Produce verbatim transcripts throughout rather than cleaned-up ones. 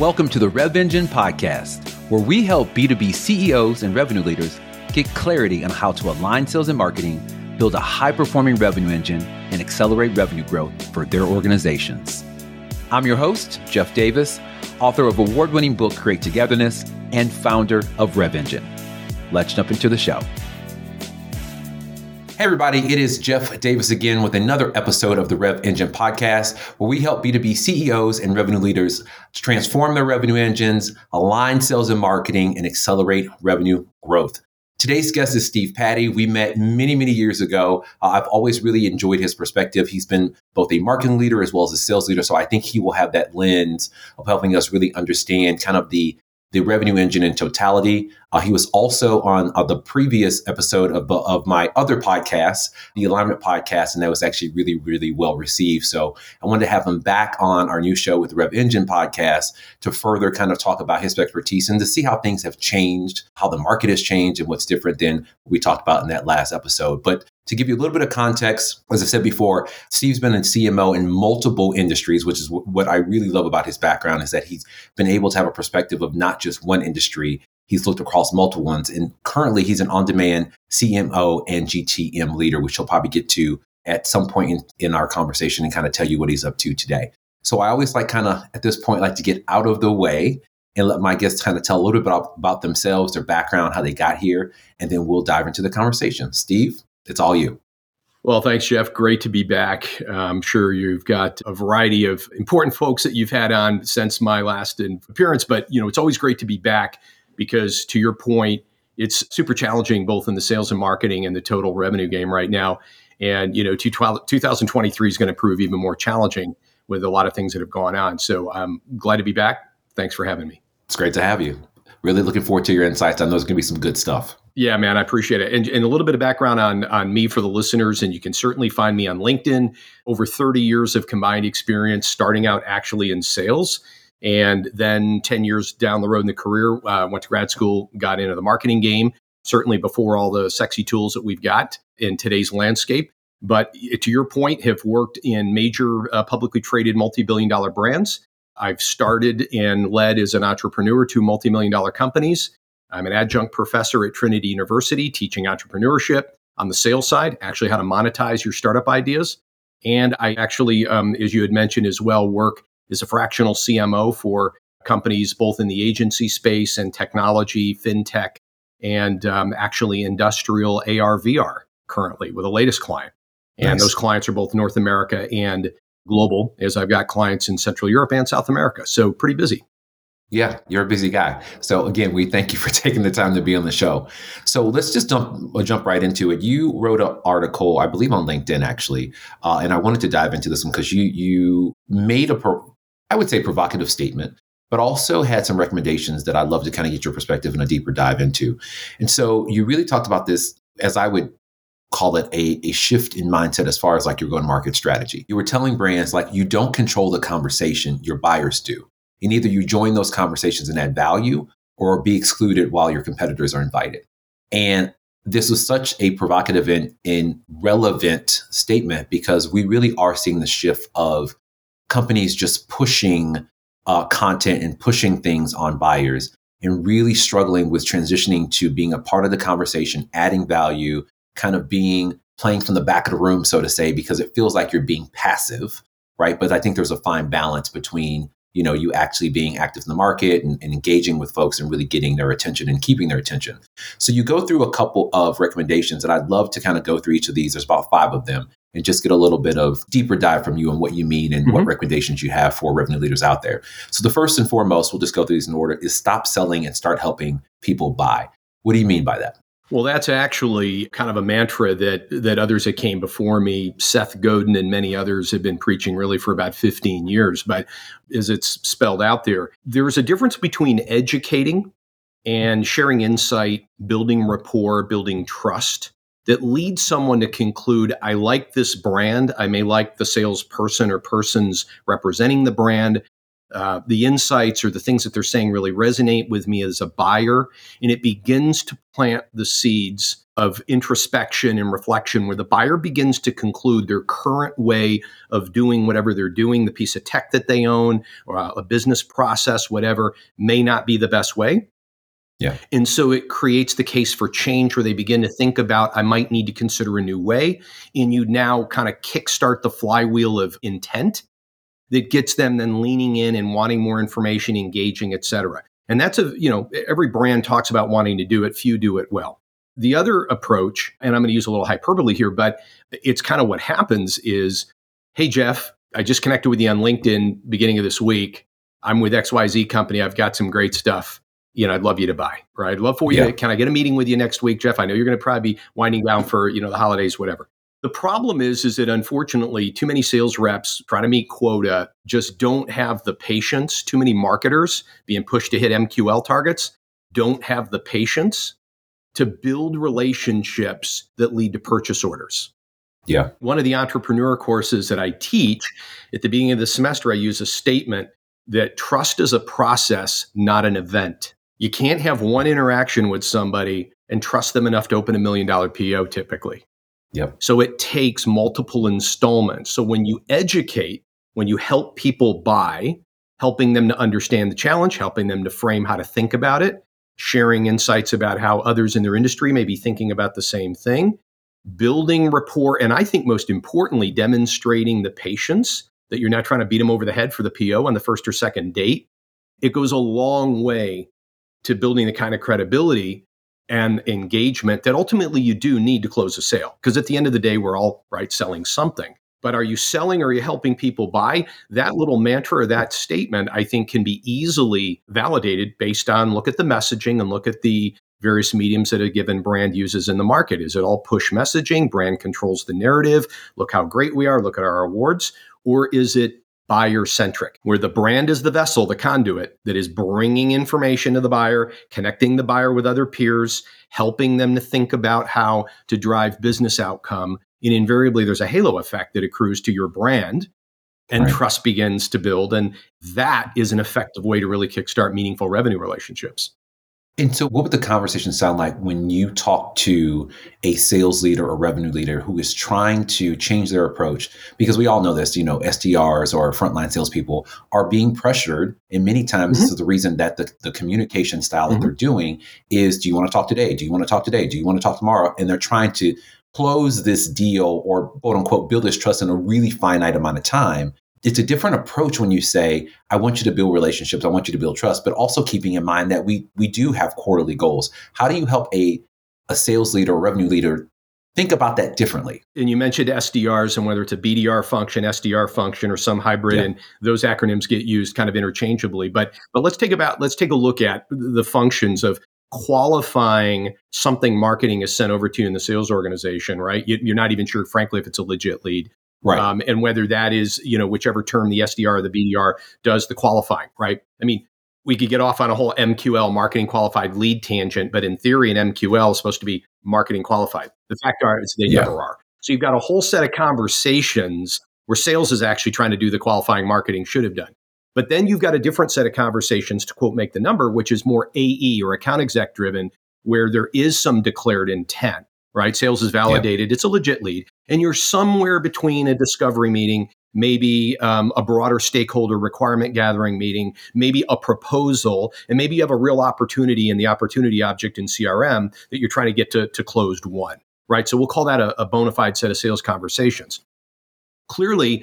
Welcome to the Rev Engine Podcast, where we help B two B C E Os and revenue leaders get clarity on how to align sales and marketing, build a high-performing revenue engine, and accelerate revenue growth for their organizations. I'm your host, Jeff Davis, author of award-winning book, Create Togetherness, and founder of Rev Engine. Let's jump into the show. Hey everybody, it is Jeff Davis again with another episode of the Rev Engine Podcast, where we help B two B C E Os and revenue leaders to transform their revenue engines, align sales and marketing, and accelerate revenue growth. Today's guest is Steve Patti. We met many, many years ago. Uh, I've always really enjoyed his perspective. He's been both a marketing leader as well as a sales leader, so I think he will have that lens of helping us really understand kind of the the revenue engine in totality. Uh, he was also on uh, the previous episode of, of my other podcast, The Alignment Podcast, and that was actually really, really well received. So I wanted to have him back on our new show with the Rev Engine Podcast to further kind of talk about his expertise and to see how things have changed, how the market has changed, and what's different than we talked about in that last episode. But to give you a little bit of context, as I said before, Steve's been a C M O in multiple industries, which is w- what I really love about his background, is that he's been able to have a perspective of not just one industry. He's looked across multiple ones. And currently, he's an on-demand C M O and G T M leader, which he'll probably get to at some point in, in our conversation and kind of tell you what he's up to today. So I always like kind of, at this point, like to get out of the way and let my guests kind of tell a little bit about, about themselves, their background, how they got here, and then we'll dive into the conversation. Steve? It's all you. Well, thanks, Jeff. Great to be back. I'm sure you've got a variety of important folks that you've had on since my last appearance, but you know, it's always great to be back because, to your point, it's super challenging both in the sales and marketing and the total revenue game right now. And you know, twenty twenty-three is going to prove even more challenging with a lot of things that have gone on. So I'm glad to be back. Thanks for having me. It's great to have you. Really looking forward to your insights. I know it's going to be some good stuff. Yeah, man, I appreciate it. And, and a little bit of background on, on me for the listeners, and you can certainly find me on LinkedIn. Over thirty years of combined experience, starting out actually in sales. And then ten years down the road in the career, uh, went to grad school, got into the marketing game, certainly before all the sexy tools that we've got in today's landscape. But to your point, have worked in major uh, publicly traded multi-billion dollar brands. I've started and led as an entrepreneur to multi-million dollar companies. I'm an adjunct professor at Trinity University teaching entrepreneurship on the sales side, actually how to monetize your startup ideas. And I actually, um, as you had mentioned as well, work as a fractional C M O for companies both in the agency space and technology, fintech, and um, actually industrial A R, V R currently with the latest client. And nice. Those clients are both North America and global, as I've got clients in Central Europe and South America. So pretty busy. Yeah, you're a busy guy. So again, we thank you for taking the time to be on the show. So let's just jump, jump right into it. You wrote an article, I believe on LinkedIn actually, uh, and I wanted to dive into this one because you you made a, pro- I would say provocative statement, but also had some recommendations that I'd love to kind of get your perspective and a deeper dive into. And so you really talked about this, as I would call it, a, a shift in mindset as far as like your go-to-market strategy. You were telling brands like you don't control the conversation, your buyers do. And either you join those conversations and add value or be excluded while your competitors are invited. And this was such a provocative and, and relevant statement because we really are seeing the shift of companies just pushing uh, content and pushing things on buyers and really struggling with transitioning to being a part of the conversation, adding value, kind of being playing from the back of the room, so to say, because it feels like you're being passive, right? But I think there's a fine balance between you know, you actually being active in the market and, and engaging with folks and really getting their attention and keeping their attention. So you go through a couple of recommendations, and I'd love to kind of go through each of these. There's about five of them, and just get a little bit of deeper dive from you on what you mean and mm-hmm. what recommendations you have for revenue leaders out there. So the first and foremost, we'll just go through these in order, is stop selling and start helping people buy. What do you mean by that? Well, that's actually kind of a mantra that that others that came before me, Seth Godin and many others, have been preaching really for about fifteen years. But as it's spelled out there, there's a difference between educating and sharing insight, building rapport, building trust that leads someone to conclude, I like this brand. I may like the salesperson or persons representing the brand. uh, the insights or the things that they're saying really resonate with me as a buyer. And it begins to plant the seeds of introspection and reflection where the buyer begins to conclude their current way of doing whatever they're doing, the piece of tech that they own or a business process, whatever, may not be the best way. Yeah. And so it creates the case for change where they begin to think about, I might need to consider a new way. And you now kind of kickstart the flywheel of intent that gets them then leaning in and wanting more information, engaging, et cetera. And that's a, you know, every brand talks about wanting to do it. Few do it well. The other approach, and I'm going to use a little hyperbole here, but it's kind of what happens is, hey, Jeff, I just connected with you on LinkedIn beginning of this week. I'm with X Y Z company. I've got some great stuff. You know, I'd love you to buy, or I'd love for you yeah. to, can I get a meeting with you next week, Jeff? I know you're going to probably be winding down for, you know, the holidays, whatever. The problem is, is that unfortunately, too many sales reps trying to meet quota just don't have the patience. Too many marketers being pushed to hit M Q L targets don't have the patience to build relationships that lead to purchase orders. Yeah. One of the entrepreneur courses that I teach at the beginning of the semester, I use a statement that trust is a process, not an event. You can't have one interaction with somebody and trust them enough to open a million dollar P O typically. Yep. So it takes multiple installments. So when you educate, when you help people buy, helping them to understand the challenge, helping them to frame how to think about it, sharing insights about how others in their industry may be thinking about the same thing, building rapport, and I think most importantly, demonstrating the patience that you're not trying to beat them over the head for the P O on the first or second date. It goes a long way to building the kind of credibility and engagement that ultimately you do need to close a sale. Because at the end of the day, we're all right selling something. But are you selling or are you helping people buy? That little mantra or that statement, I think, can be easily validated based on look at the messaging and look at the various mediums that a given brand uses in the market. Is it all push messaging? Brand controls the narrative. Look how great we are. Look at our awards. Or is it buyer-centric, where the brand is the vessel, the conduit that is bringing information to the buyer, connecting the buyer with other peers, helping them to think about how to drive business outcome. And invariably, there's a halo effect that accrues to your brand and right. trust begins to build. And that is an effective way to really kickstart meaningful revenue relationships. And so what would the conversation sound like when you talk to a sales leader or revenue leader who is trying to change their approach? Because we all know this, you know, S D Rs or frontline salespeople are being pressured. And many times mm-hmm. this is the reason that the, the communication style mm-hmm. that they're doing is, do you want to talk today? Do you want to talk today? Do you want to talk tomorrow? And they're trying to close this deal or quote unquote, build this trust in a really finite amount of time. It's a different approach when you say, I want you to build relationships, I want you to build trust, but also keeping in mind that we we do have quarterly goals. How do you help a, a sales leader or revenue leader think about that differently? And you mentioned S D Rs and whether it's a B D R function, S D R function, or some hybrid, yeah. and those acronyms get used kind of interchangeably. But but let's take about let's take a look at the functions of qualifying something marketing is sent over to you in the sales organization, right? You, you're not even sure, frankly, if it's a legit lead. Right. Um, and whether that is, you know, whichever term the S D R or the B D R does the qualifying, right? I mean, we could get off on a whole M Q L, marketing qualified lead tangent, but in theory, an M Q L is supposed to be marketing qualified. The fact are is they yeah. never are. So you've got a whole set of conversations where sales is actually trying to do the qualifying marketing should have done. But then you've got a different set of conversations to quote, make the number, which is more A E or account exec driven, where there is some declared intent. Right? Sales is validated. Yeah. It's a legit lead. And you're somewhere between a discovery meeting, maybe um, a broader stakeholder requirement gathering meeting, maybe a proposal, and maybe you have a real opportunity in the opportunity object in C R M that you're trying to get to, to closed one, right? So we'll call that a, a bona fide set of sales conversations. Clearly,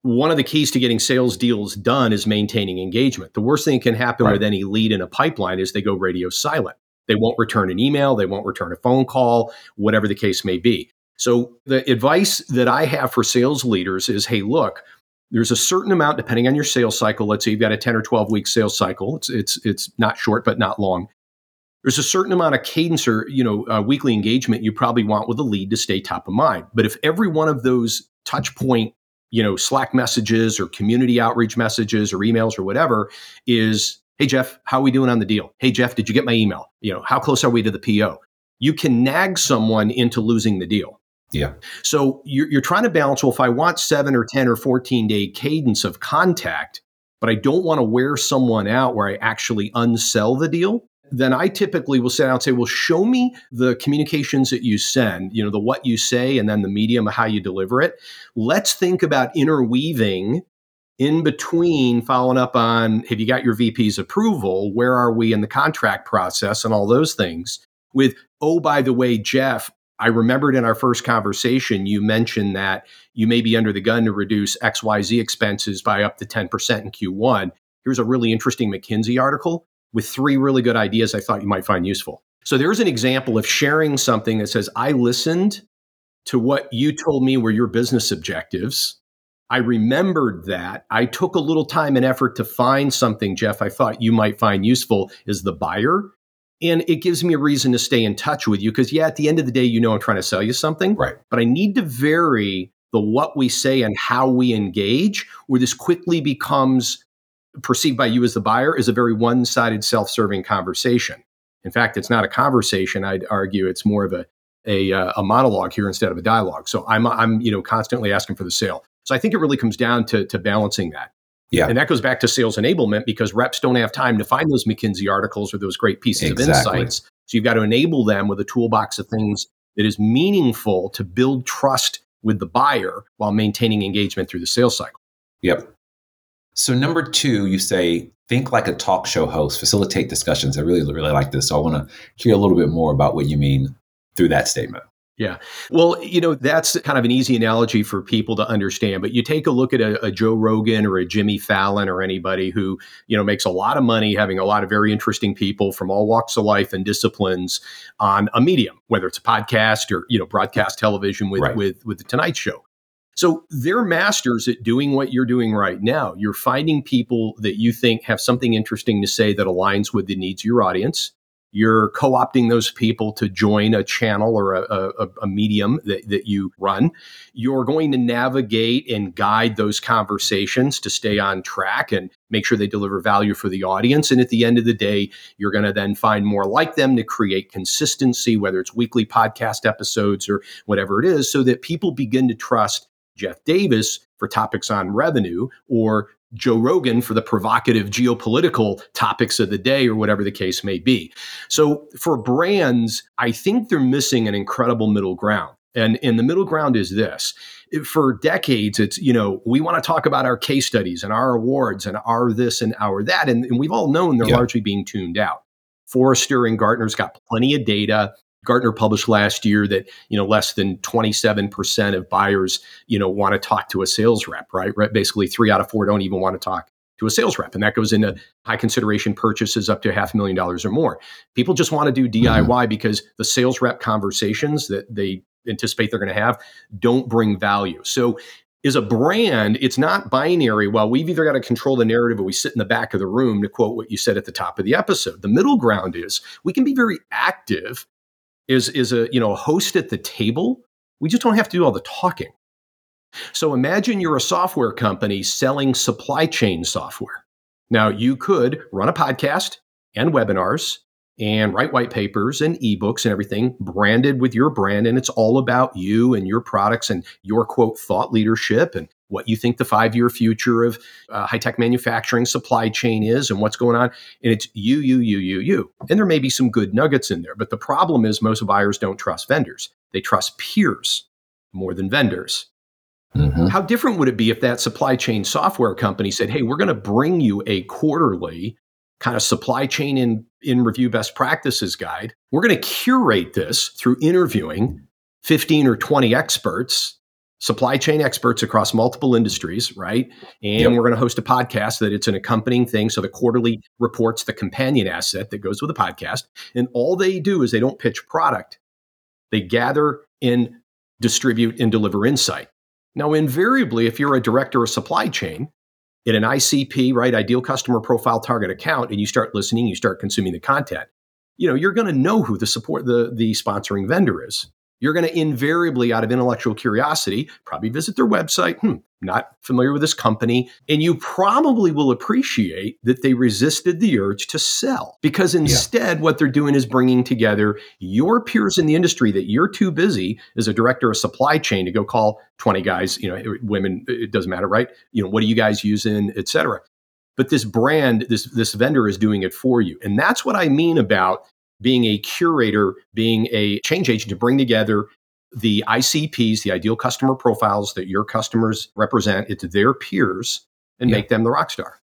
one of the keys to getting sales deals done is maintaining engagement. The worst thing that can happen right. with any lead in a pipeline is they go radio silent. They won't return an email. They won't return a phone call, whatever the case may be. So the advice that I have for sales leaders is, hey, look, there's a certain amount, depending on your sales cycle. Let's say you've got a ten or twelve week sales cycle. It's, it's, it's not short, but not long. There's a certain amount of cadence or, you know, uh, weekly engagement you probably want with a lead to stay top of mind. But if every one of those touch point, you know, Slack messages or community outreach messages or emails or whatever is, hey, Jeff, how are we doing on the deal? Hey, Jeff, did you get my email? You know, how close are we to the P O? You can nag someone into losing the deal. Yeah. So you're, you're trying to balance, well, if I want seven or ten or fourteen day cadence of contact, but I don't want to wear someone out where I actually unsell the deal, then I typically will sit down and say, well, show me the communications that you send, you know, the what you say, and then the medium of how you deliver it. Let's think about interweaving in between, following up on, have you got your V P's approval? Where are we in the contract process and all those things? With, oh, by the way, Jeff, I remembered in our first conversation, you mentioned that you may be under the gun to reduce X Y Z expenses by up to ten percent in Q one. Here's a really interesting McKinsey article with three really good ideas I thought you might find useful. So there's an example of sharing something that says, I listened to what you told me were your business objectives. I remembered that. I took a little time and effort to find something, Jeff, I thought you might find useful as the buyer. And it gives me a reason to stay in touch with you because, yeah, at the end of the day, you know I'm trying to sell you something. Right. But I need to vary the what we say and how we engage, or this quickly becomes perceived by you as the buyer is a very one-sided self-serving conversation. In fact, it's not a conversation. I'd argue it's more of a a, uh, a monologue here instead of a dialogue. So I'm I'm you know constantly asking for the sale. So I think it really comes down to to balancing that. Yeah, and that goes back to sales enablement because reps don't have time to find those McKinsey articles or those great pieces exactly. of insights. So you've got to enable them with a toolbox of things that is meaningful to build trust with the buyer while maintaining engagement through the sales cycle. Yep. So number two, you say, think like a talk show host, facilitate discussions. I really, really like this. So I want to hear a little bit more about what you mean through that statement. Yeah. Well, you know, that's kind of an easy analogy for people to understand. But you take a look at a, a Joe Rogan or a Jimmy Fallon or anybody who, you know, makes a lot of money having a lot of very interesting people from all walks of life and disciplines on a medium, whether it's a podcast or, you know, broadcast television with, right. with, with the Tonight Show. So they're masters at doing what you're doing right now. You're finding people that you think have something interesting to say that aligns with the needs of your audience. You're co-opting those people to join a channel or a, a, a medium that, that you run. You're going to navigate and guide those conversations to stay on track and make sure they deliver value for the audience. And at the end of the day, you're going to then find more like them to create consistency, whether it's weekly podcast episodes or whatever it is, so that people begin to trust Jeff Davis for topics on revenue, or Joe Rogan for the provocative geopolitical topics of the day, or whatever the case may be. So for brands, I think they're missing an incredible middle ground. And, and the middle ground is this. For decades, it's, you know, we want to talk about our case studies and our awards and our this and our that. And, and we've all known they're yeah. largely being tuned out. Forrester and Gartner's got plenty of data. Gartner published last year that, you know, less than twenty-seven percent of buyers, you know, want to talk to a sales rep, right? right? Basically, three out of four don't even want to talk to a sales rep. And that goes into high consideration purchases up to half a million dollars or more. People just want to do D I Y mm-hmm. because the sales rep conversations that they anticipate they're going to have don't bring value. So as a brand, it's not binary. Well, we've either got to control the narrative or we sit in the back of the room, to quote what you said at the top of the episode. The middle ground is we can be very active Is is a you know a host at the table. We just don't have to do all the talking. So imagine you're a software company selling supply chain software. Now you could run a podcast and webinars and write white papers and ebooks and everything branded with your brand, and it's all about you and your products and your quote thought leadership and what you think the five-year future of uh, high-tech manufacturing supply chain is and what's going on. And it's you, you, you, you, you. And there may be some good nuggets in there. But the problem is most buyers don't trust vendors. They trust peers more than vendors. Mm-hmm. How different would it be if that supply chain software company said, hey, we're going to bring you a quarterly kind of supply chain in, in review best practices guide. We're going to curate this through interviewing fifteen or twenty experts, supply chain experts across multiple industries, right? And yep. we're going to host a podcast that it's an accompanying thing. So the quarterly report's the companion asset that goes with the podcast. And all they do is they don't pitch product. They gather and distribute and deliver insight. Now, invariably, if you're a director of supply chain in an I C P, right, ideal customer profile target account, and you start listening, you start consuming the content, you know, you're going to know who the support, the, the sponsoring vendor is. You're going to invariably, out of intellectual curiosity, probably visit their website. Hmm, not familiar with this company. And you probably will appreciate that they resisted the urge to sell, because instead yeah. what they're doing is bringing together your peers in the industry that you're too busy as a director of supply chain to go call twenty guys, you know, women, it doesn't matter, right? You know, what do you guys use in, et cetera. but this brand, this this vendor is doing it for you. And that's what I mean about being a curator, being a change agent to bring together the I C Ps, the ideal customer profiles that your customers represent, it to their peers and yeah. make them the rock star.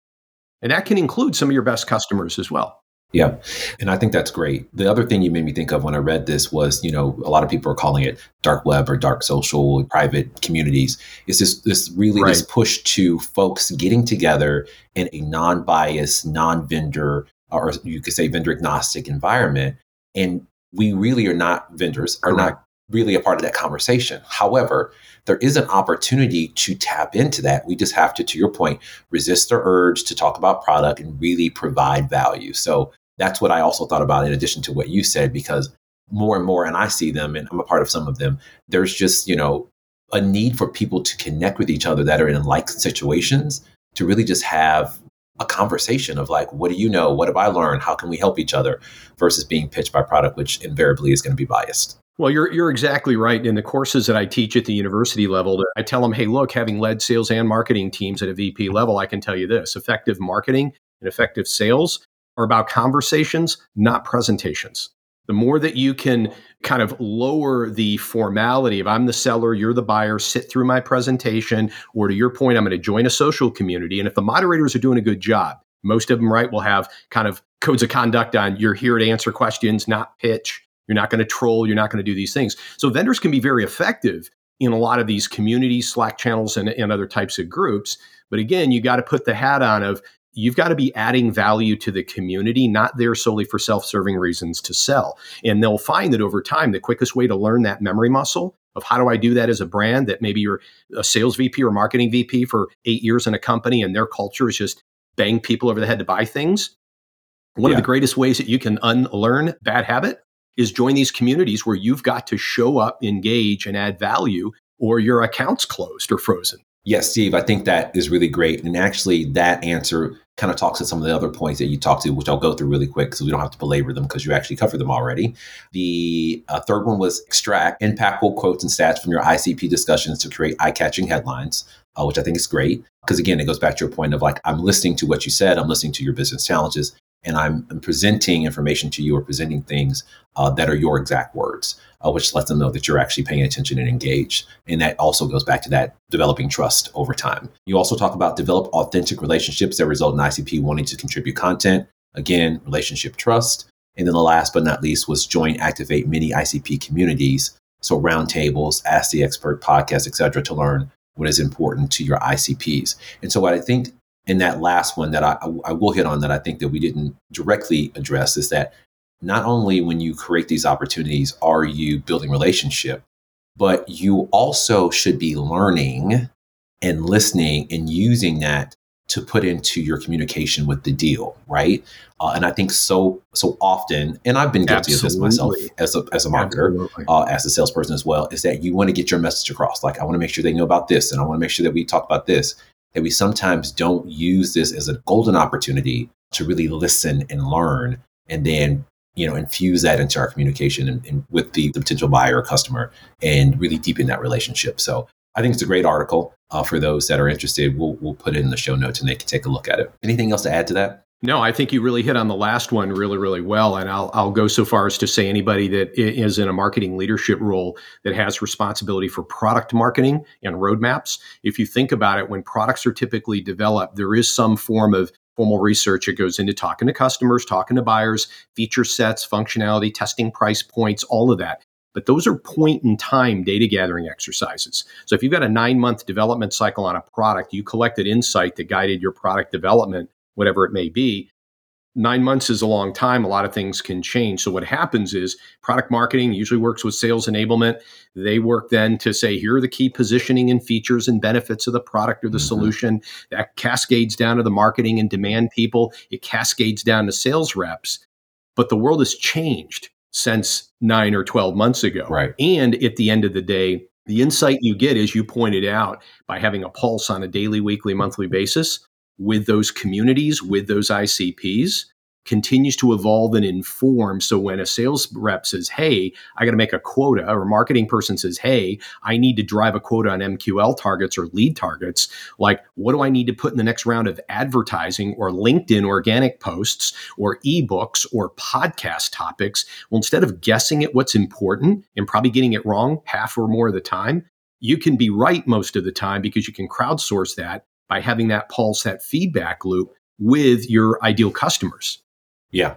And that can include some of your best customers as well. Yeah. And I think that's great. The other thing you made me think of when I read this was, you know, a lot of people are calling it dark web or dark social, private communities. It's just this really right. this push to folks getting together in a non-biased, non-vendor, or you could say vendor agnostic environment. And we really are not vendors, are Correct. Not really a part of that conversation. However, there is an opportunity to tap into that. We just have to, to your point, resist the urge to talk about product and really provide value. So that's what I also thought about in addition to what you said, because more and more, and I see them and I'm a part of some of them, there's just, you know, a need for people to connect with each other that are in like situations to really just have a conversation of like, what do you know? What have I learned? How can we help each other versus being pitched by product, which invariably is going to be biased. Well, you're you're exactly right. In the courses that I teach at the university level, I tell them, hey, look, having led sales and marketing teams at a V P level, I can tell you this, effective marketing and effective sales are about conversations, not presentations. The more that you can kind of lower the formality of I'm the seller, you're the buyer, sit through my presentation, or to your point, I'm going to join a social community. And if the moderators are doing a good job, most of them, right, will have kind of codes of conduct on you're here to answer questions, not pitch. You're not going to troll. You're not going to do these things. So vendors can be very effective in a lot of these communities, Slack channels, and, and other types of groups. But again, you got to put the hat on of you've got to be adding value to the community, not there solely for self-serving reasons to sell. And they'll find that over time, the quickest way to learn that memory muscle of how do I do that as a brand that maybe you're a sales V P or marketing V P for eight years in a company and their culture is just bang people over the head to buy things. One yeah. of the greatest ways that you can unlearn bad habit is join these communities where you've got to show up, engage, and add value, or your account's closed or frozen. Yes, Steve, I think that is really great. And actually, that answer kind of talks to some of the other points that you talked to, which I'll go through really quick so we don't have to belabor them because you actually covered them already. The uh, third one was extract impactful quotes and stats from your I C P discussions to create eye-catching headlines, uh, which I think is great. Because again, it goes back to your point of like, I'm listening to what you said, I'm listening to your business challenges, and I'm presenting information to you or presenting things uh, that are your exact words, uh, which lets them know that you're actually paying attention and engaged. And that also goes back to that developing trust over time. You also talk about develop authentic relationships that result in I C P wanting to contribute content. Again, relationship trust. And then the last but not least was join, activate many I C P communities. So roundtables, Ask the Expert podcast, et cetera, to learn what is important to your I C Ps. And so what I think And that last one that I, I will hit on that I think that we didn't directly address is that not only when you create these opportunities are you building relationship, but you also should be learning and listening and using that to put into your communication with the deal, right? Uh, and I think so so often, and I've been guilty Absolutely. Of this myself as a, as a marketer, uh, as a salesperson as well, is that you want to get your message across. Like, I want to make sure they know about this, and I want to make sure that we talk about this. That we sometimes don't use this as a golden opportunity to really listen and learn and then, you know, infuse that into our communication and, and with the, the potential buyer or customer and really deepen that relationship. So I think it's a great article uh, for those that are interested. We'll, we'll put it in the show notes and they can take a look at it. Anything else to add to that? No, I think you really hit on the last one really, really well. And I'll I'll go so far as to say anybody that is in a marketing leadership role that has responsibility for product marketing and roadmaps. If you think about it, when products are typically developed, there is some form of formal research that goes into talking to customers, talking to buyers, feature sets, functionality, testing price points, all of that. But those are point in time data gathering exercises. So if you've got a nine month development cycle on a product, you collected insight that guided your product development, whatever it may be. Nine months is a long time. A lot of things can change. So what happens is product marketing usually works with sales enablement. They work then to say, here are the key positioning and features and benefits of the product or the mm-hmm. solution. That cascades down to the marketing and demand people. It cascades down to sales reps. But the world has changed since nine or twelve months ago. Right. And at the end of the day, the insight you get, as you pointed out, by having a pulse on a daily, weekly, monthly basis, with those communities, with those I C Ps, continues to evolve and inform. So when a sales rep says, hey, I got to make a quota, or a marketing person says, hey, I need to drive a quota on M Q L targets or lead targets, like what do I need to put in the next round of advertising or LinkedIn organic posts or ebooks or podcast topics? Well, instead of guessing at what's important and probably getting it wrong half or more of the time, you can be right most of the time because you can crowdsource that by having that pulse, that feedback loop with your ideal customers. Yeah.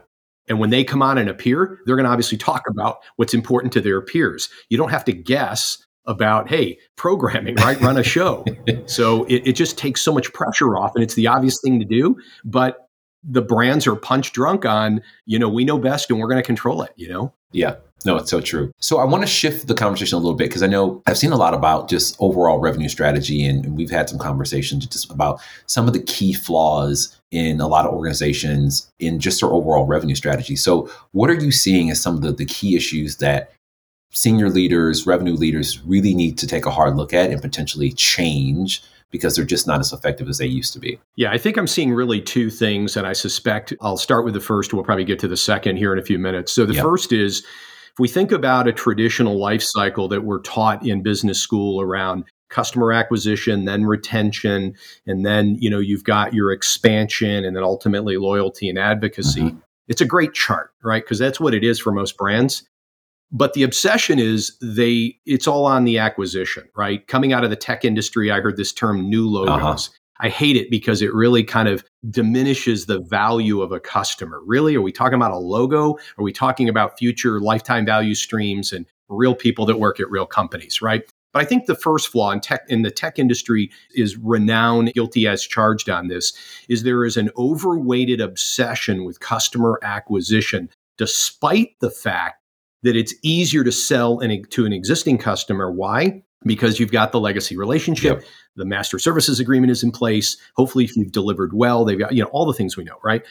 And when they come on and appear, they're going to obviously talk about what's important to their peers. You don't have to guess about, hey, programming, right? Run a show. So it, it just takes so much pressure off, and it's the obvious thing to do. But the brands are punch drunk on, you know, we know best and we're going to control it, you know? Yeah. No, it's so true. So I want to shift the conversation a little bit, because I know I've seen a lot about just overall revenue strategy, and we've had some conversations just about some of the key flaws in a lot of organizations in just their overall revenue strategy. So what are you seeing as some of the, the key issues that senior leaders, revenue leaders really need to take a hard look at and potentially change, because they're just not as effective as they used to be? Yeah, I think I'm seeing really two things, and I suspect I'll start with the first. We'll probably get to the second here in a few minutes. So the yep. first is, if we think about a traditional life cycle that we're taught in business school around customer acquisition, then retention, and then, you know, you've got your expansion, and then ultimately loyalty and advocacy. Mm-hmm. It's a great chart, right? Because that's what it is for most brands. But the obsession is they, it's all on the acquisition, right? Coming out of the tech industry, I heard this term new logos. Uh-huh. I hate it because it really kind of diminishes the value of a customer. Really? Are we talking about a logo? Are we talking about future lifetime value streams and real people that work at real companies, right? But I think the first flaw in tech, in the tech industry, is renowned, guilty as charged on this, is there is an overweighted obsession with customer acquisition, despite the fact that it's easier to sell an, to an existing customer. Why? Because you've got the legacy relationship, yep. the master services agreement is in place. Hopefully, if you've delivered well, they've got, you know, all the things we know, right?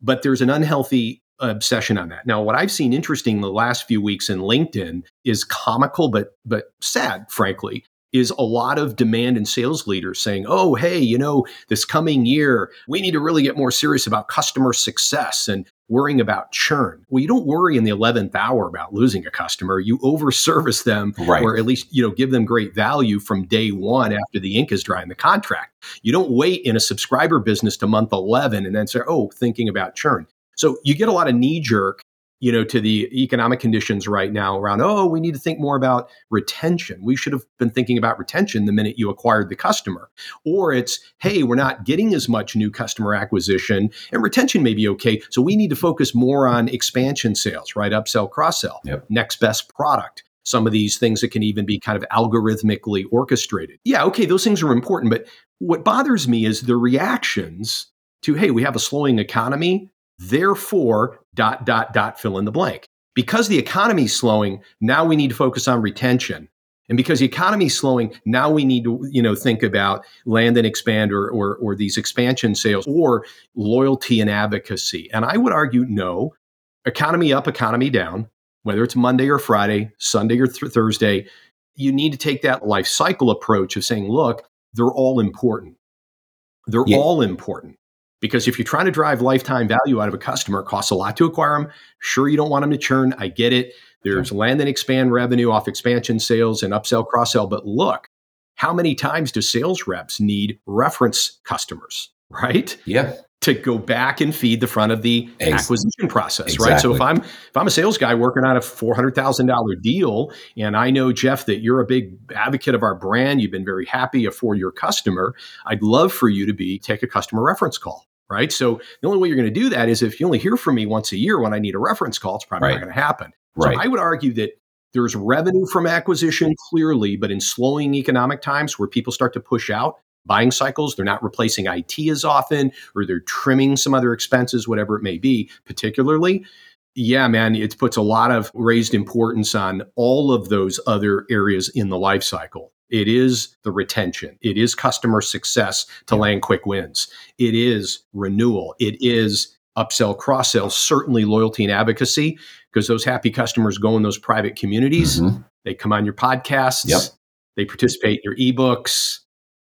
But there's an unhealthy obsession on that. Now, what I've seen interesting the last few weeks in LinkedIn is comical, but but sad, frankly, is a lot of demand and sales leaders saying, oh, hey, you know, this coming year, we need to really get more serious about customer success and worrying about churn. Well, you don't worry in the eleventh hour about losing a customer. You over-service them, right, or at least, you know, give them great value from day one after the ink is dry in the contract. You don't wait in a subscriber business to month eleven and then say, oh, thinking about churn. So you get a lot of knee-jerk, you know, to the economic conditions right now around, oh, we need to think more about retention. We should have been thinking about retention the minute you acquired the customer. Or it's, hey, we're not getting as much new customer acquisition, and retention may be okay, so we need to focus more on expansion sales, right? Upsell, cross-sell, yep. next best product. Some of these things that can even be kind of algorithmically orchestrated. Yeah, okay, those things are important. But what bothers me is the reactions to, hey, we have a slowing economy, therefore, dot, dot, dot, fill in the blank. Because the economy's slowing, now we need to focus on retention. And because the economy's slowing, now we need to, you know, think about land and expand, or, or, or these expansion sales, or loyalty and advocacy. And I would argue, no, economy up, economy down, whether it's Monday or Friday, Sunday or th- Thursday, you need to take that life cycle approach of saying, look, they're all important. They're yeah. all important. Because if you're trying to drive lifetime value out of a customer, it costs a lot to acquire them. Sure, you don't want them to churn. I get it. There's okay. land and expand revenue off expansion sales and upsell, cross-sell. But look, how many times do sales reps need reference customers, right? Yeah. To go back and feed the front of the Ex- acquisition process, exactly. right? So if I'm if I'm a sales guy working on a four hundred thousand dollars deal, and I know, Jeff, that you're a big advocate of our brand, you've been very happy for your customer, I'd love for you to be take a customer reference call. Right. So the only way you're going to do that is if you only hear from me once a year when I need a reference call, it's probably right. not going to happen. Right. So I would argue that there's revenue from acquisition clearly, but in slowing economic times where people start to push out buying cycles, they're not replacing I T as often, or they're trimming some other expenses, whatever it may be, particularly. Yeah, man, it puts a lot of raised importance on all of those other areas in the life cycle. It is the retention. It is customer success to yeah. land quick wins. It is renewal. It is upsell, cross-sell, certainly loyalty and advocacy, because those happy customers go in those private communities. Mm-hmm. They come on your podcasts. Yep. They participate in your ebooks.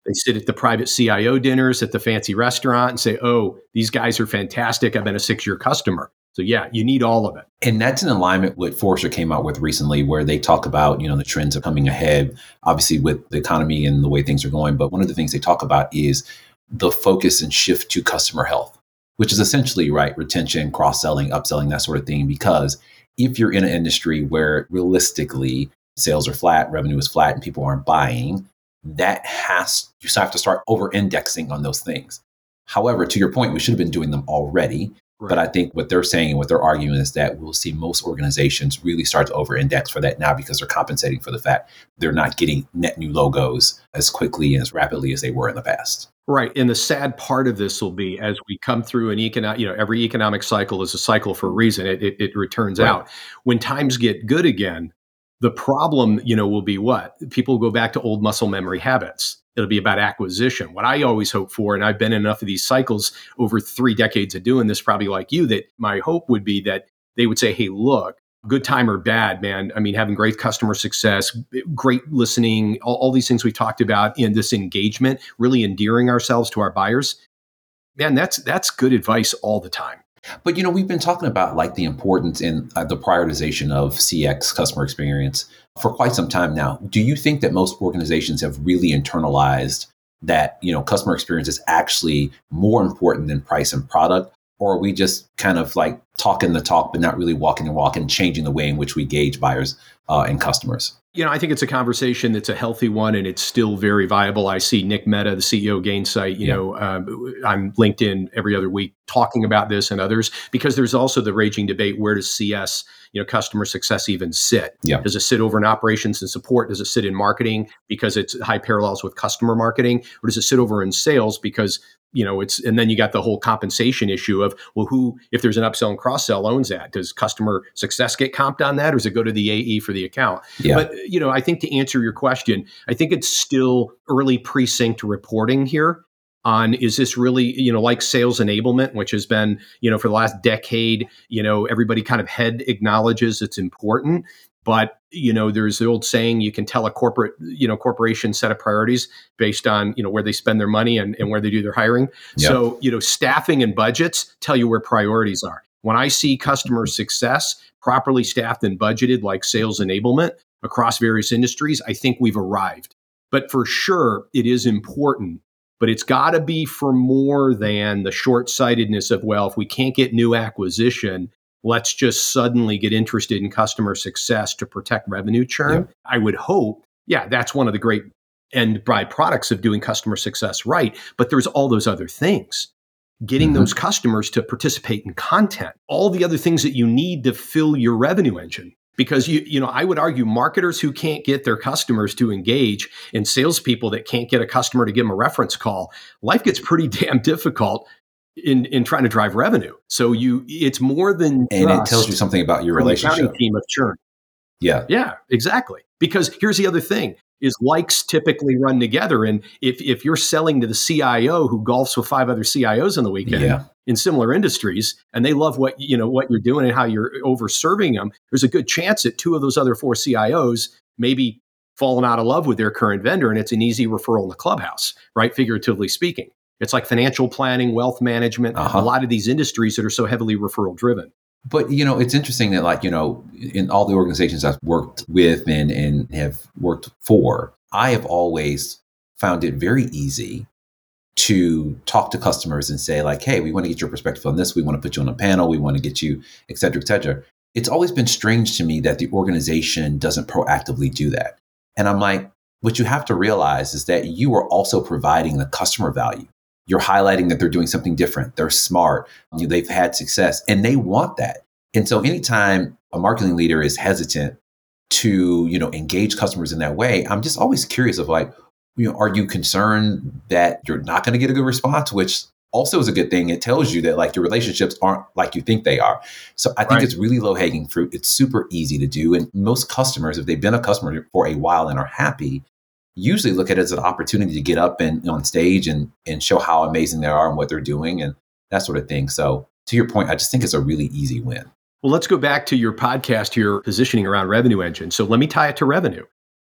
They sit at the private C I O dinners at the fancy restaurant and say, oh, these guys are fantastic. I've been a six-year customer. So yeah, you need all of it. And that's in alignment with what Forrester came out with recently, where they talk about, you know, the trends are coming ahead, obviously with the economy and the way things are going. But one of the things they talk about is the focus and shift to customer health, which is essentially, right, retention, cross-selling, upselling, that sort of thing. Because if you're in an industry where realistically sales are flat, revenue is flat, and people aren't buying, that has, you have to start over-indexing on those things. However, to your point, we should have been doing them already. Right. But I think what they're saying and what they're arguing is that we'll see most organizations really start to over-index for that now because they're compensating for the fact they're not getting net new logos as quickly and as rapidly as they were in the past. Right. And the sad part of this will be as we come through an economic, you know, every economic cycle is a cycle for a reason. It, it, it returns right. out. When times get good again, the problem, you know, will be what? People go back to old muscle memory habits. It'll be about acquisition. What I always hope for, and I've been in enough of these cycles over three decades of doing this, probably like you, that my hope would be that they would say, hey, look, good time or bad, man. I mean, having great customer success, great listening, all, all these things we talked about in this engagement, really endearing ourselves to our buyers. Man, that's that's good advice all the time. But, you know, we've been talking about like the importance and uh, the prioritization of C X, customer experience, for quite some time now. Do you think that most organizations have really internalized that, you know, customer experience is actually more important than price and product? Or are we just kind of like talking the talk, but not really walking the walk and changing the way in which we gauge buyers uh, and customers? You know, I think it's a conversation that's a healthy one and it's still very viable. I see Nick Mehta, the C E O of Gainsight, you yeah. know, um, on LinkedIn every other week talking about this and others, because there's also the raging debate, where does C S, you know, customer success even sit? Yeah. Does it sit over in operations and support? Does it sit in marketing because it's high parallels with customer marketing? Or does it sit over in sales because, you know, it's, and then you got the whole compensation issue of, well, who, if there's an upsell and cross-sell, owns that? Does customer success get comped on that, or does it go to the A E for the account? Yeah. But, you know, I think to answer your question, I think it's still early precinct reporting here on, is this really, you know, like sales enablement, which has been, you know, for the last decade, you know, everybody kind of head acknowledges it's important. But, you know, there's the old saying, you can tell a corporate, you know, corporation set of priorities based on, you know, where they spend their money and, and where they do their hiring. Yep. So, you know, staffing and budgets tell you where priorities are. When I see customer success properly staffed and budgeted like sales enablement across various industries, I think we've arrived. But for sure, it is important. But it's got to be for more than the short-sightedness of, well, if we can't get new acquisition, let's just suddenly get interested in customer success to protect revenue churn. Yeah. I would hope, yeah, that's one of the great end byproducts of doing customer success right. But there's all those other things. Getting mm-hmm. those customers to participate in content, all the other things that you need to fill your revenue engine. Because, you you know, I would argue marketers who can't get their customers to engage and salespeople that can't get a customer to give them a reference call, life gets pretty damn difficult in in trying to drive revenue. So you, it's more than, and it tells you something about your relationship team of churn. Yeah. Yeah, exactly. Because here's the other thing is likes typically run together. And if, if you're selling to the C I O who golfs with five other C I Os on the weekend yeah. in similar industries, and they love what, you know, what you're doing and how you're over serving them, there's a good chance that two of those other four C I Os maybe fallen out of love with their current vendor. And it's an easy referral in the clubhouse, right? Figuratively speaking. It's like financial planning, wealth management, uh-huh. a lot of these industries that are so heavily referral driven. But, you know, it's interesting that, like, you know, in all the organizations I've worked with and, and have worked for, I have always found it very easy to talk to customers and say, like, hey, we want to get your perspective on this. We want to put you on a panel. We want to get you, et cetera, et cetera. It's always been strange to me that the organization doesn't proactively do that. And I'm like, what you have to realize is that you are also providing the customer value. You're highlighting that they're doing something different. They're smart. They've had success and they want that. And so anytime a marketing leader is hesitant to, you know, engage customers in that way, I'm just always curious of, like, you know, are you concerned that you're not going to get a good response, which also is a good thing. It tells you that, like, your relationships aren't like you think they are. So I think right. it's really low hanging fruit. It's super easy to do. And most customers, if they've been a customer for a while and are happy, usually look at it as an opportunity to get up and on stage and and show how amazing they are and what they're doing and that sort of thing. So to your point, I just think it's a really easy win. Well, let's go back to your podcast, your positioning around revenue engine. So let me tie it to revenue.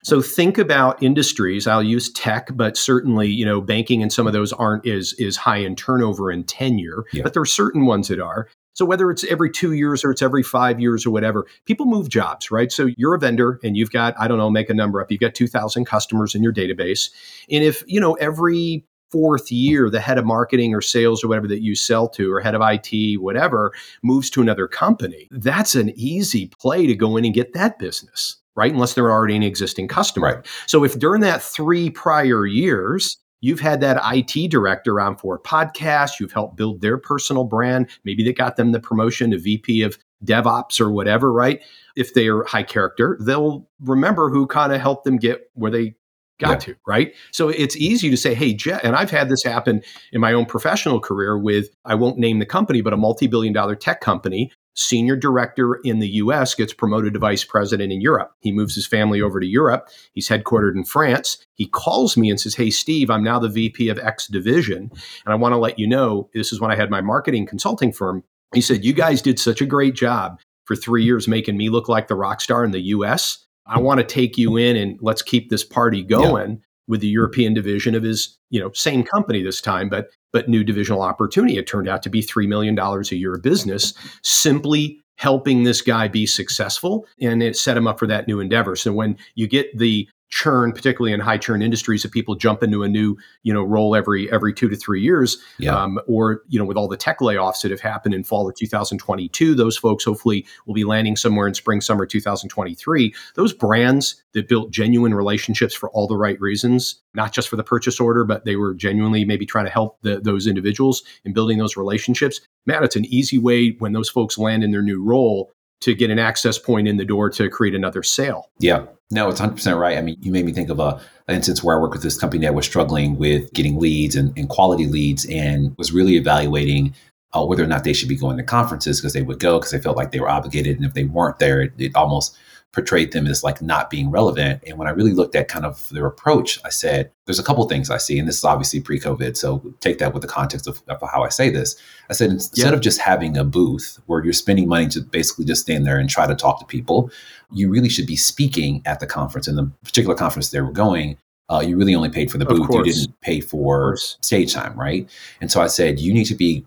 So think about industries. I'll use tech, but certainly, you know, banking and some of those aren't as, as high in turnover and tenure, yeah. but there are certain ones that are. So whether it's every two years or it's every five years or whatever, people move jobs, right? So you're a vendor and you've got, I don't know, make a number up. You've got two thousand customers in your database. And if, you know, every fourth year, the head of marketing or sales or whatever that you sell to, or head of I T, whatever, moves to another company, that's an easy play to go in and get that business, right? Unless they're already an existing customer. Right. So if during that three prior years, you've had that I T director on for a podcast, you've helped build their personal brand, maybe that got them the promotion to V P of DevOps or whatever, right? If they are high character, they'll remember who kind of helped them get where they got yeah. to, right? So it's easy to say, hey, Jeff, and I've had this happen in my own professional career with, I won't name the company, but a multi-billion dollar tech company, senior director in the U S gets promoted to vice president in Europe. He moves his family over to Europe. He's headquartered in France. He calls me and says, hey, Steve, I'm now the V P of X division. And I want to let you know, this is when I had my marketing consulting firm. He said, you guys did such a great job for three years making me look like the rock star in the U S. I want to take you in and let's keep this party going yeah. with the European division of his, you know, same company this time, but but new divisional opportunity. It turned out to be three million dollars a year of business, simply helping this guy be successful. And it set him up for that new endeavor. So when you get the churn, particularly in high churn industries, that people jump into a new, you know, role every every two to three years, yeah. um, or, you know, with all the tech layoffs that have happened in fall of two thousand twenty-two, those folks hopefully will be landing somewhere in spring, summer two thousand twenty-three. Those brands that built genuine relationships for all the right reasons, not just for the purchase order, but they were genuinely maybe trying to help the, those individuals in building those relationships. Man, it's an easy way when those folks land in their new role to get an access point in the door to create another sale. Yeah. No, it's one hundred percent right. I mean, you made me think of a, an instance where I worked with this company that was struggling with getting leads and, and quality leads, and was really evaluating uh, whether or not they should be going to conferences, because they would go because they felt like they were obligated. And if they weren't there, it, it almost portrayed them as like not being relevant. And when I really looked at kind of their approach, I said, there's a couple things I see. And this is obviously pre-COVID, so take that with the context of, of how I say this. I said, instead yeah. of just having a booth where you're spending money to basically just stand there and try to talk to people, you really should be speaking at the conference. And the particular conference they were going, uh, you really only paid for the booth. You didn't pay for stage time, right? And so I said, you need to be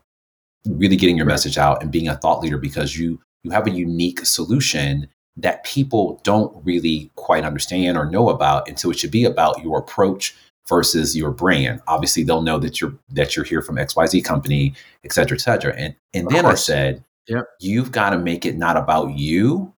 really getting your message out and being a thought leader, because you you have a unique solution that people don't really quite understand or know about. And so it should be about your approach versus your brand. Obviously, they'll know that you're that you're here from X Y Z company, et cetera, et cetera. And and then I said, yeah. you've got to make it not about you,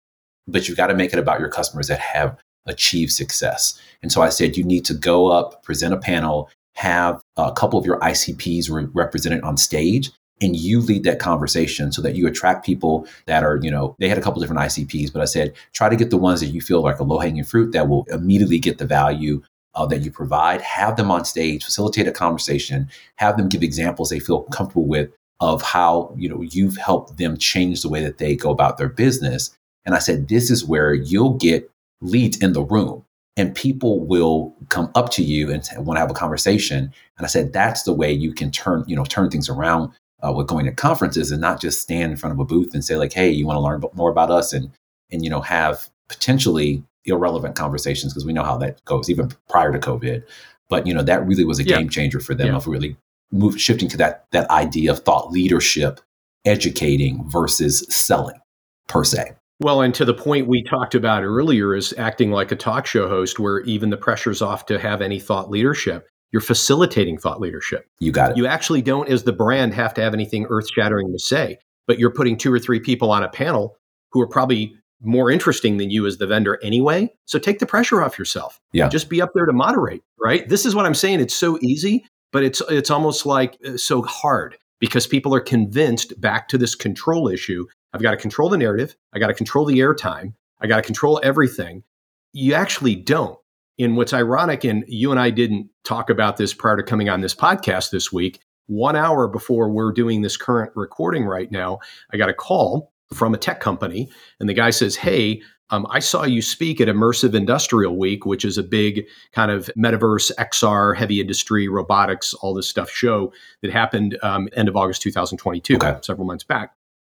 but you've got to make it about your customers that have achieved success. And so I said, you need to go up, present a panel, have a couple of your I C Ps re- represented on stage, and you lead that conversation so that you attract people that are, you know, they had a couple different I C Ps, but I said, try to get the ones that you feel like a low-hanging fruit that will immediately get the value uh, that you provide. Have them on stage, facilitate a conversation, have them give examples they feel comfortable with of how, you know, you've helped them change the way that they go about their business. And I said, this is where you'll get leads in the room. And people will come up to you and t- want to have a conversation. And I said, that's the way you can turn, you know, turn things around Uh, with going to conferences, and not just stand in front of a booth and say like, hey, you want to learn b- more about us, and, and, you know, have potentially irrelevant conversations, because we know how that goes even prior to COVID. But, you know, that really was a yeah. game changer for them yeah. of really move, shifting to that, that idea of thought leadership, educating versus selling per se. Well, and to the point we talked about earlier is acting like a talk show host, where even the pressure's off to have any thought leadership. You're facilitating thought leadership. You got it. You actually don't, as the brand, have to have anything earth-shattering to say, but you're putting two or three people on a panel who are probably more interesting than you as the vendor anyway. So take the pressure off yourself. Yeah. Just be up there to moderate, right? This is what I'm saying. It's so easy, but it's it's almost like uh, so hard, because people are convinced, back to this control issue. I've got to control the narrative. I got to control the airtime. I got to control everything. You actually don't. And what's ironic, and you and I didn't talk about this prior to coming on this podcast this week, one hour before we're doing this current recording right now, I got a call from a tech company, and the guy says, hey, um, I saw you speak at Immersive Industrial Week, which is a big kind of metaverse, X R, heavy industry, robotics, all this stuff show that happened um, end of August two thousand twenty-two, okay. several months back.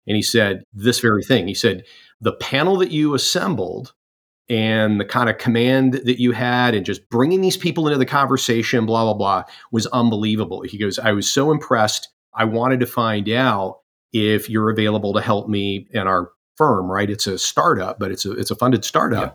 And he said this very thing. He said, the panel that you assembled and the kind of command that you had and just bringing these people into the conversation, blah, blah, blah, was unbelievable. He goes, I was so impressed. I wanted to find out if you're available to help me and our firm, right? It's a startup, but it's a, it's a funded startup. Yeah.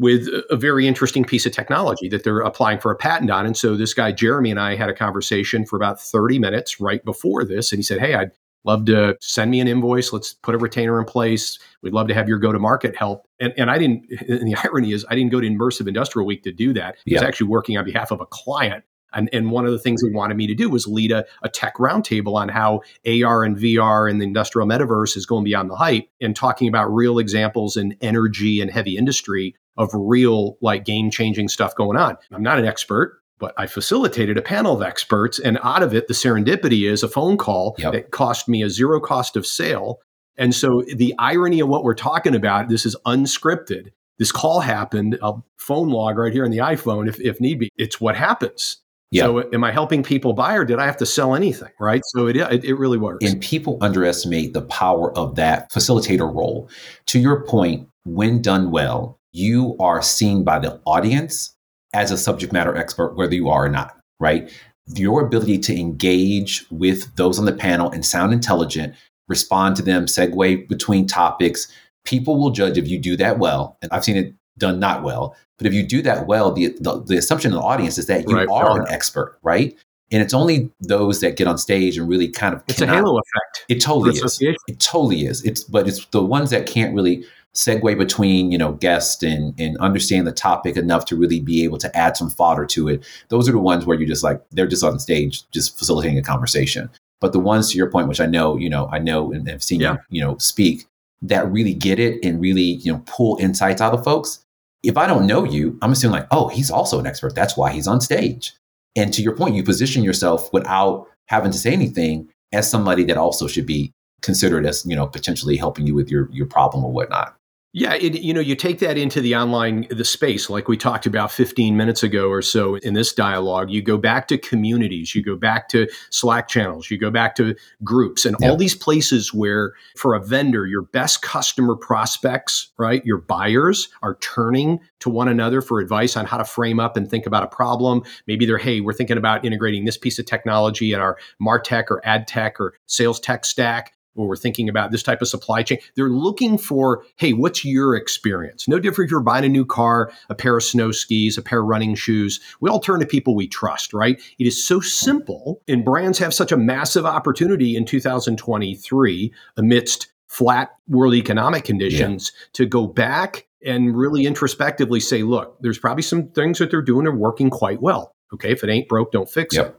With a very interesting piece of technology that they're applying for a patent on. And so this guy, Jeremy, and I had a conversation for about thirty minutes right before this. And he said, hey, I'd love to send me an invoice. Let's put a retainer in place. We'd love to have your go-to-market help. And and I didn't, and the irony is I didn't go to Immersive Industrial Week to do that. Yeah. I was actually working on behalf of a client. And and one of the things they wanted me to do was lead a, a tech roundtable on how A R and V R and the industrial metaverse is going beyond the hype and talking about real examples in energy and heavy industry of real, like, game-changing stuff going on. I'm not an expert, but I facilitated a panel of experts, and out of it, the serendipity is a phone call yep. that cost me a zero cost of sale. And so the irony of what we're talking about, this is unscripted. This call happened, a phone log right here on the iPhone, if, if need be. It's what happens. Yep. So am I helping people buy, or did I have to sell anything, right? So it, it it really works. And people underestimate the power of that facilitator role. To your point, when done well, you are seen by the audience as a subject matter expert, whether you are or not, right? Your ability to engage with those on the panel and sound intelligent, respond to them, segue between topics. People will judge if you do that well. And I've seen it done not well. But if you do that well, the the, the assumption of the audience is that you right, are right. an expert, right? And it's only those that get on stage and really kind of It's cannot, a halo effect. It totally is. It totally is. It's But it's the ones that can't really segue between, you know, guests and and understand the topic enough to really be able to add some fodder to it. Those are the ones where you're just like, they're just on stage, just facilitating a conversation. But the ones, to your point, which I know, you know, I know and have seen yeah. you, you know, speak, that really get it and really, you know, pull insights out of folks. If I don't know you, I'm assuming like, oh, he's also an expert. That's why he's on stage. And to your point, you position yourself without having to say anything as somebody that also should be considered as, you know, potentially helping you with your your problem or whatnot. Yeah, it, you know, you take that into the online, the space, like we talked about fifteen minutes ago or so in this dialogue, you go back to communities, you go back to Slack channels, you go back to groups and yep. all these places where for a vendor, your best customer prospects, right, your buyers are turning to one another for advice on how to frame up and think about a problem. Maybe they're, hey, we're thinking about integrating this piece of technology in our MarTech or ad tech or sales tech stack. Or we're thinking about this type of supply chain. They're looking for, hey, what's your experience? No different if you're buying a new car, a pair of snow skis, a pair of running shoes. We all turn to people we trust, right? It is so simple. And brands have such a massive opportunity in two thousand twenty-three amidst flat world economic conditions yeah. to go back and really introspectively say, look, there's probably some things that they're doing are working quite well. Okay, if it ain't broke, don't fix yep. it.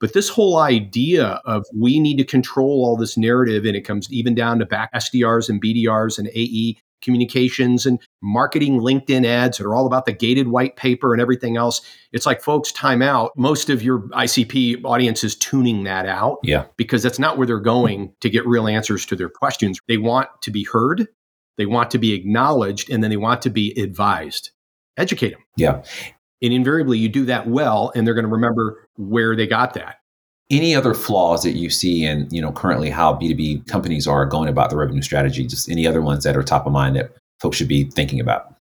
But this whole idea of we need to control all this narrative, and it comes even down to back S D Rs and B D Rs and A E communications and marketing LinkedIn ads that are all about the gated white paper and everything else. It's like, folks, time out. Most of your I C P audience is tuning that out yeah. because that's not where they're going to get real answers to their questions. They want to be heard. They want to be acknowledged. And then they want to be advised. Educate them. Yeah. And invariably, you do that well, and they're going to remember where they got that. Any other flaws that you see in, you know, currently how B two B companies are going about the revenue strategy? Just any other ones that are top of mind that folks should be thinking about?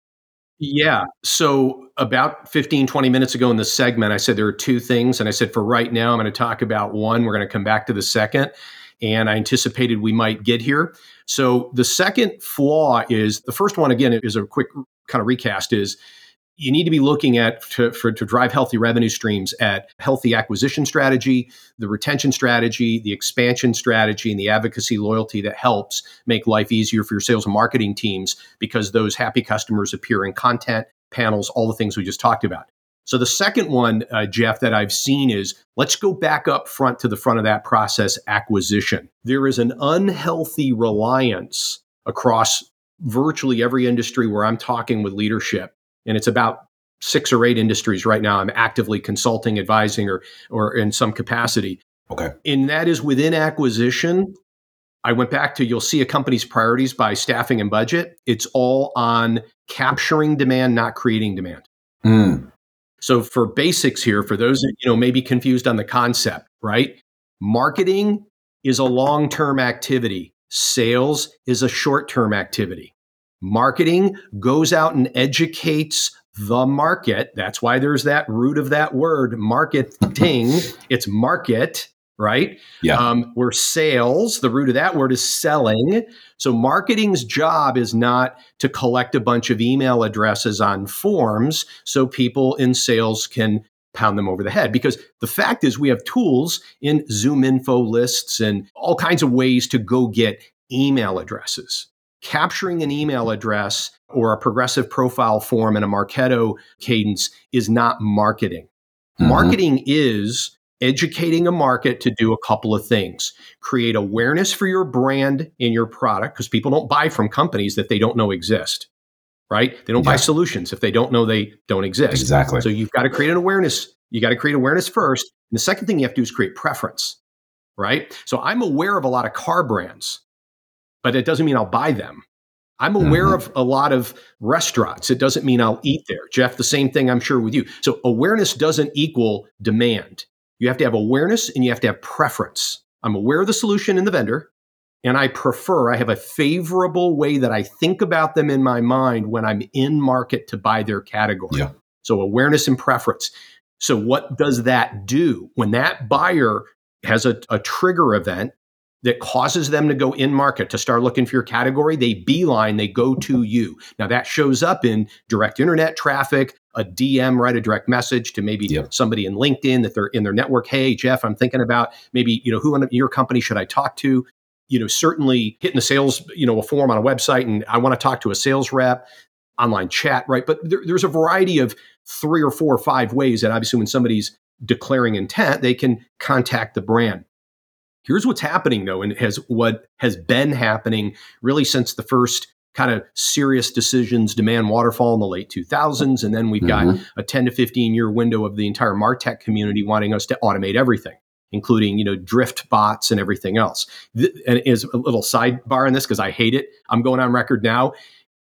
Yeah. So about fifteen, twenty minutes ago in this segment, I said there are two things. And I said, for right now, I'm going to talk about one. We're going to come back to the second. And I anticipated we might get here. So the second flaw is, the first one, again, is a quick kind of recast, is you need to be looking at, to, for, to drive healthy revenue streams, at healthy acquisition strategy, the retention strategy, the expansion strategy, and the advocacy loyalty that helps make life easier for your sales and marketing teams, because those happy customers appear in content, panels, all the things we just talked about. So the second one, uh, Jeff, that I've seen is, let's go back up front to the front of that process, acquisition. There is an unhealthy reliance across virtually every industry where I'm talking with leadership. And it's about six or eight industries right now I'm actively consulting, advising, or or in some capacity. Okay. And that is within acquisition. I went back to, you'll see a company's priorities by staffing and budget. It's all on capturing demand, not creating demand. Mm. So for basics here, for those that, you know, may be confused on the concept, right? Marketing is a long-term activity. Sales is a short-term activity. Marketing goes out and educates the market. That's why there's that root of that word, marketing. It's market, right? Yeah. Um, where sales, the root of that word is selling. So marketing's job is not to collect a bunch of email addresses on forms so people in sales can pound them over the head. Because the fact is we have tools in Zoom info lists and all kinds of ways to go get email addresses. Capturing an email address or a progressive profile form in a Marketo cadence is not marketing. Mm-hmm. Marketing is educating a market to do a couple of things. Create awareness for your brand and your product, because people don't buy from companies that they don't know exist, right? They don't yeah. buy solutions if they don't know they don't exist. Exactly. So you've got to create an awareness. You got to create awareness first. And the second thing you have to do is create preference, right? So I'm aware of a lot of car brands, but it doesn't mean I'll buy them. I'm aware mm-hmm. of a lot of restaurants. It doesn't mean I'll eat there. Jeff, the same thing I'm sure with you. So awareness doesn't equal demand. You have to have awareness and you have to have preference. I'm aware of the solution and the vendor, and I prefer, I have a favorable way that I think about them in my mind when I'm in market to buy their category. Yeah. So awareness and preference. So what does that do? When that buyer has a, a trigger event that causes them to go in market, to start looking for your category, they beeline, they go to you. Now that shows up in direct internet traffic, a D M, right? A direct message to maybe yeah. somebody in LinkedIn that they're in their network. Hey, Jeff, I'm thinking about maybe, you know, who in your company should I talk to? You know, certainly hitting the sales, you know, a form on a website and I want to talk to a sales rep, online chat, right? But there, there's a variety of three or four or five ways that obviously when somebody's declaring intent, they can contact the brand. Here's what's happening though, and has what has been happening really since the first kind of serious decisions demand waterfall in the late two thousands. And then we've mm-hmm. got a ten to fifteen year window of the entire MarTech community wanting us to automate everything, including, you know, drift bots and everything else. Th- and is a little sidebar in this because I hate it. I'm going on record now.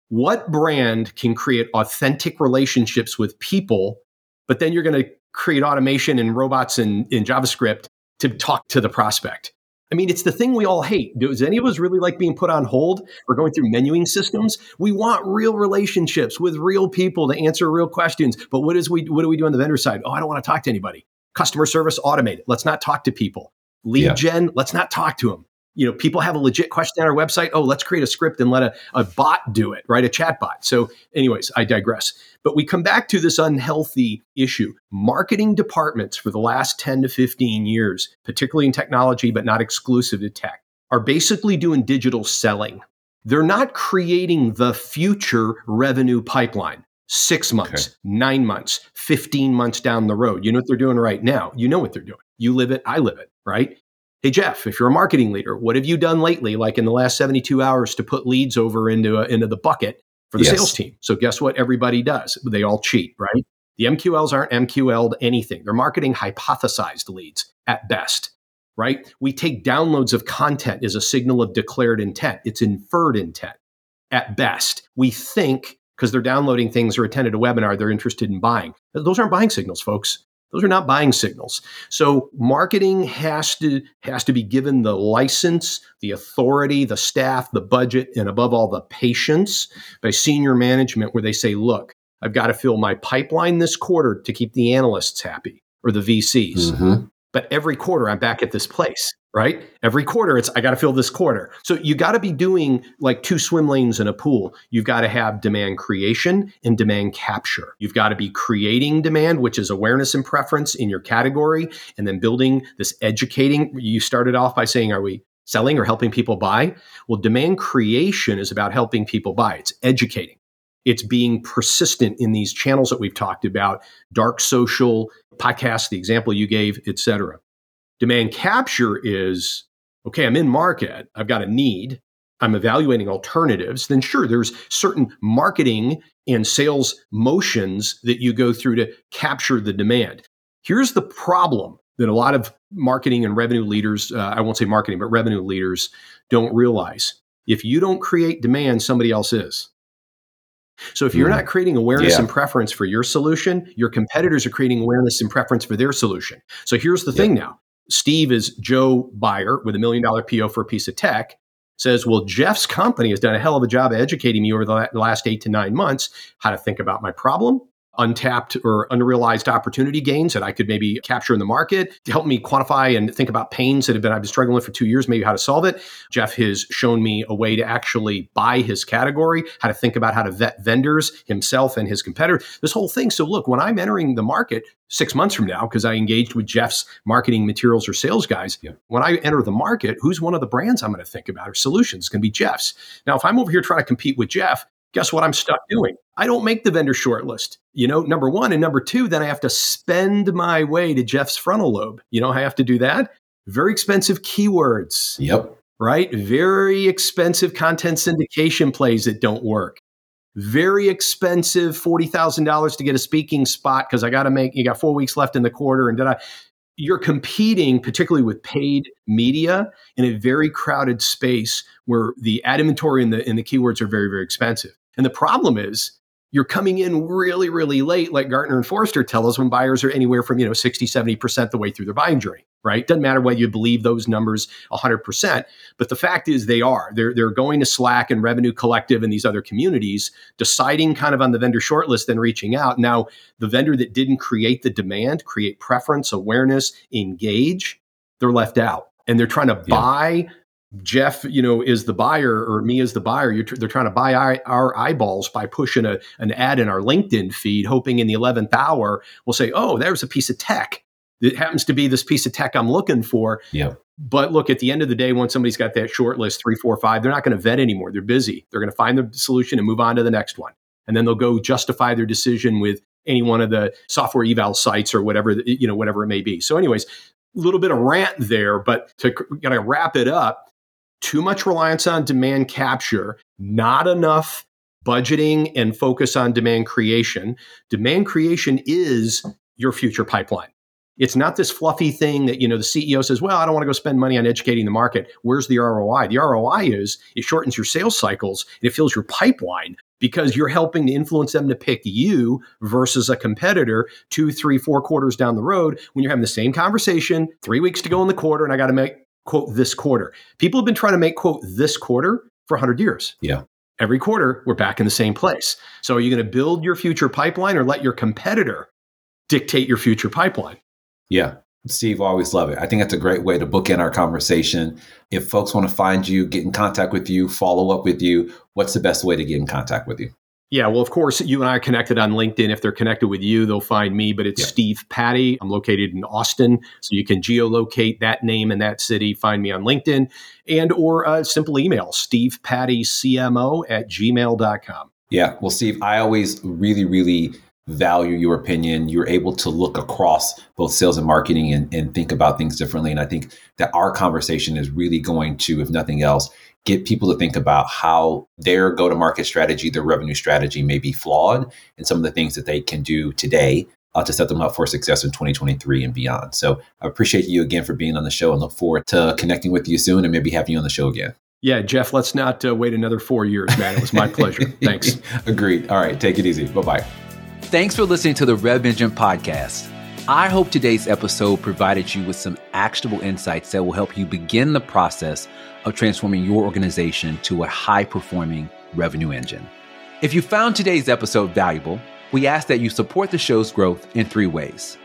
What brand can create authentic relationships with people, but then you're going to create automation and robots and in JavaScript to talk to the prospect? I mean, it's the thing we all hate. Does any of us really like being put on hold or going through menuing systems? We want real relationships with real people to answer real questions. But what is we what do we do on the vendor side? Oh, I don't want to talk to anybody. Customer service, automate it. Let's not talk to people. Lead yeah. gen, let's not talk to them. You know, people have a legit question on our website. Oh, let's create a script and let a, a bot do it, right? A chat bot. So anyways, I digress. But we come back to this unhealthy issue. Marketing departments for the last ten to fifteen years, particularly in technology, but not exclusive to tech, are basically doing digital selling. They're not creating the future revenue pipeline. Six months, okay. nine months, fifteen months down the road. You know what they're doing right now. You know what they're doing. You live it. I live it, right? Hey, Jeff, if you're a marketing leader, what have you done lately, like in the last seventy-two hours, to put leads over into, a, into the bucket for the yes. sales team? So guess what everybody does? They all cheat, right? The M Q Ls aren't M Q L'd anything. They're marketing hypothesized leads at best, right? We take downloads of content as a signal of declared intent. It's inferred intent at best. We think because they're downloading things or attended a webinar, they're interested in buying. Those aren't buying signals, folks. Those are not buying signals. So marketing has to has to be given the license, the authority, the staff, the budget, and above all, the patience by senior management where they say, look, I've got to fill my pipeline this quarter to keep the analysts happy or the V Cs. Mm-hmm. But every quarter I'm back at this place, right? Every quarter it's, I got to fill this quarter. So you got to be doing like two swim lanes in a pool. You've got to have demand creation and demand capture. You've got to be creating demand, which is awareness and preference in your category, and then building this educating. You started off by saying, are we selling or helping people buy? Well, demand creation is about helping people buy. It's educating. It's being persistent in these channels that we've talked about, dark social, podcasts, the example you gave, et cetera. Demand capture is, okay, I'm in market, I've got a need, I'm evaluating alternatives. Then sure, there's certain marketing and sales motions that you go through to capture the demand. Here's the problem that a lot of marketing and revenue leaders, uh, I won't say marketing, but revenue leaders don't realize. If you don't create demand, somebody else is. So if you're mm. not creating awareness yeah. and preference for your solution, your competitors are creating awareness and preference for their solution. So here's the yeah. thing now. Steve is Joe Buyer with a million dollar P O for a piece of tech. says, well, Jeff's company has done a hell of a job educating me over the last eight to nine months how to think about my problem, untapped or unrealized opportunity gains that I could maybe capture in the market to help me quantify and think about pains that have been, I've been struggling with for two years, maybe how to solve it. Jeff has shown me a way to actually buy his category, how to think about how to vet vendors, himself and his competitors, this whole thing. So look, when I'm entering the market six months from now, because I engaged with Jeff's marketing materials or sales guys, yeah. when I enter the market, who's one of the brands I'm going to think about or solutions? It's going to be Jeff's. Now, if I'm over here trying to compete with Jeff, guess what I'm stuck doing? I don't make the vendor shortlist, you know, number one. And number two, then I have to spend my way to Jeff's frontal lobe. You know, I have to do that. Very expensive keywords. Yep. Right? Very expensive content syndication plays that don't work. Very expensive forty thousand dollars to get a speaking spot because I got to make, you got four weeks left in the quarter and da-da. You're competing, particularly with paid media, in a very crowded space where the ad inventory and the, and the keywords are very, very expensive. And the problem is you're coming in really, really late, like Gartner and Forrester tell us, when buyers are anywhere from, you know, sixty, seventy percent the way through their buying journey, right? Doesn't matter whether you believe those numbers one hundred percent. But the fact is they are. They're, they're going to Slack and Revenue Collective and these other communities, deciding kind of on the vendor shortlist, then reaching out. Now, the vendor that didn't create the demand, create preference, awareness, engage, they're left out. And they're trying to yeah. buy Jeff, you know, is the buyer or me as the buyer. You're tr- they're trying to buy our, our eyeballs by pushing a, an ad in our LinkedIn feed, hoping in the eleventh hour we'll say, oh, there's a piece of tech. It happens to be this piece of tech I'm looking for. Yeah. But look, at the end of the day, once somebody's got that short list, three, four, five, they're not going to vet anymore. They're busy. They're going to find the solution and move on to the next one. And then they'll go justify their decision with any one of the software eval sites or whatever, you know, whatever it may be. So anyways, a little bit of rant there, but to kind of wrap it up, too much reliance on demand capture, not enough budgeting and focus on demand creation. Demand creation is your future pipeline. It's not this fluffy thing that, you know, the C E O says, well, I don't want to go spend money on educating the market. Where's the R O I? The R O I is it shortens your sales cycles and it fills your pipeline because you're helping to influence them to pick you versus a competitor two, three, four quarters down the road when you're having the same conversation, three weeks to go in the quarter and I got to make quote this quarter. People have been trying to make quote this quarter for one hundred years. Yeah. Every quarter, we're back in the same place. So are you going to build your future pipeline or let your competitor dictate your future pipeline? Yeah. Steve, always love it. I think that's a great way to bookend our conversation. If folks want to find you, get in contact with you, follow up with you, what's the best way to get in contact with you? Yeah, well, of course, you and I are connected on LinkedIn. If they're connected with you, they'll find me, but it's yeah. Steve Patti. I'm located in Austin, so you can geolocate that name and that city, find me on LinkedIn, and or uh, simple email, steve patti c m o at gmail dot com. Yeah, well, Steve, I always really, really value your opinion. You're able to look across both sales and marketing and, and think about things differently. And I think that our conversation is really going to, if nothing else, get people to think about how their go-to-market strategy, their revenue strategy may be flawed and some of the things that they can do today uh, to set them up for success in twenty twenty-three and beyond. So I appreciate you again for being on the show and look forward to connecting with you soon and maybe having you on the show again. Yeah, Jeff, let's not uh, wait another four years, man. It was my pleasure. Thanks. Agreed. All right. Take it easy. Bye-bye. Thanks for listening to the Rev Engine Podcast. I hope today's episode provided you with some actionable insights that will help you begin the process of transforming your organization to a high-performing revenue engine. If you found today's episode valuable, we ask that you support the show's growth in three ways.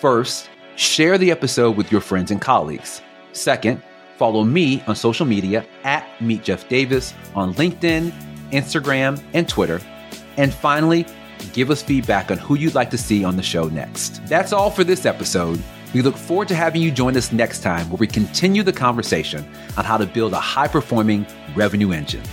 First, share the episode with your friends and colleagues. Second, follow me on social media at Meet Jeff Davis on LinkedIn, Instagram, and Twitter. And finally, give us feedback on who you'd like to see on the show next. That's all for this episode. We look forward to having you join us next time where we continue the conversation on how to build a high-performing revenue engine.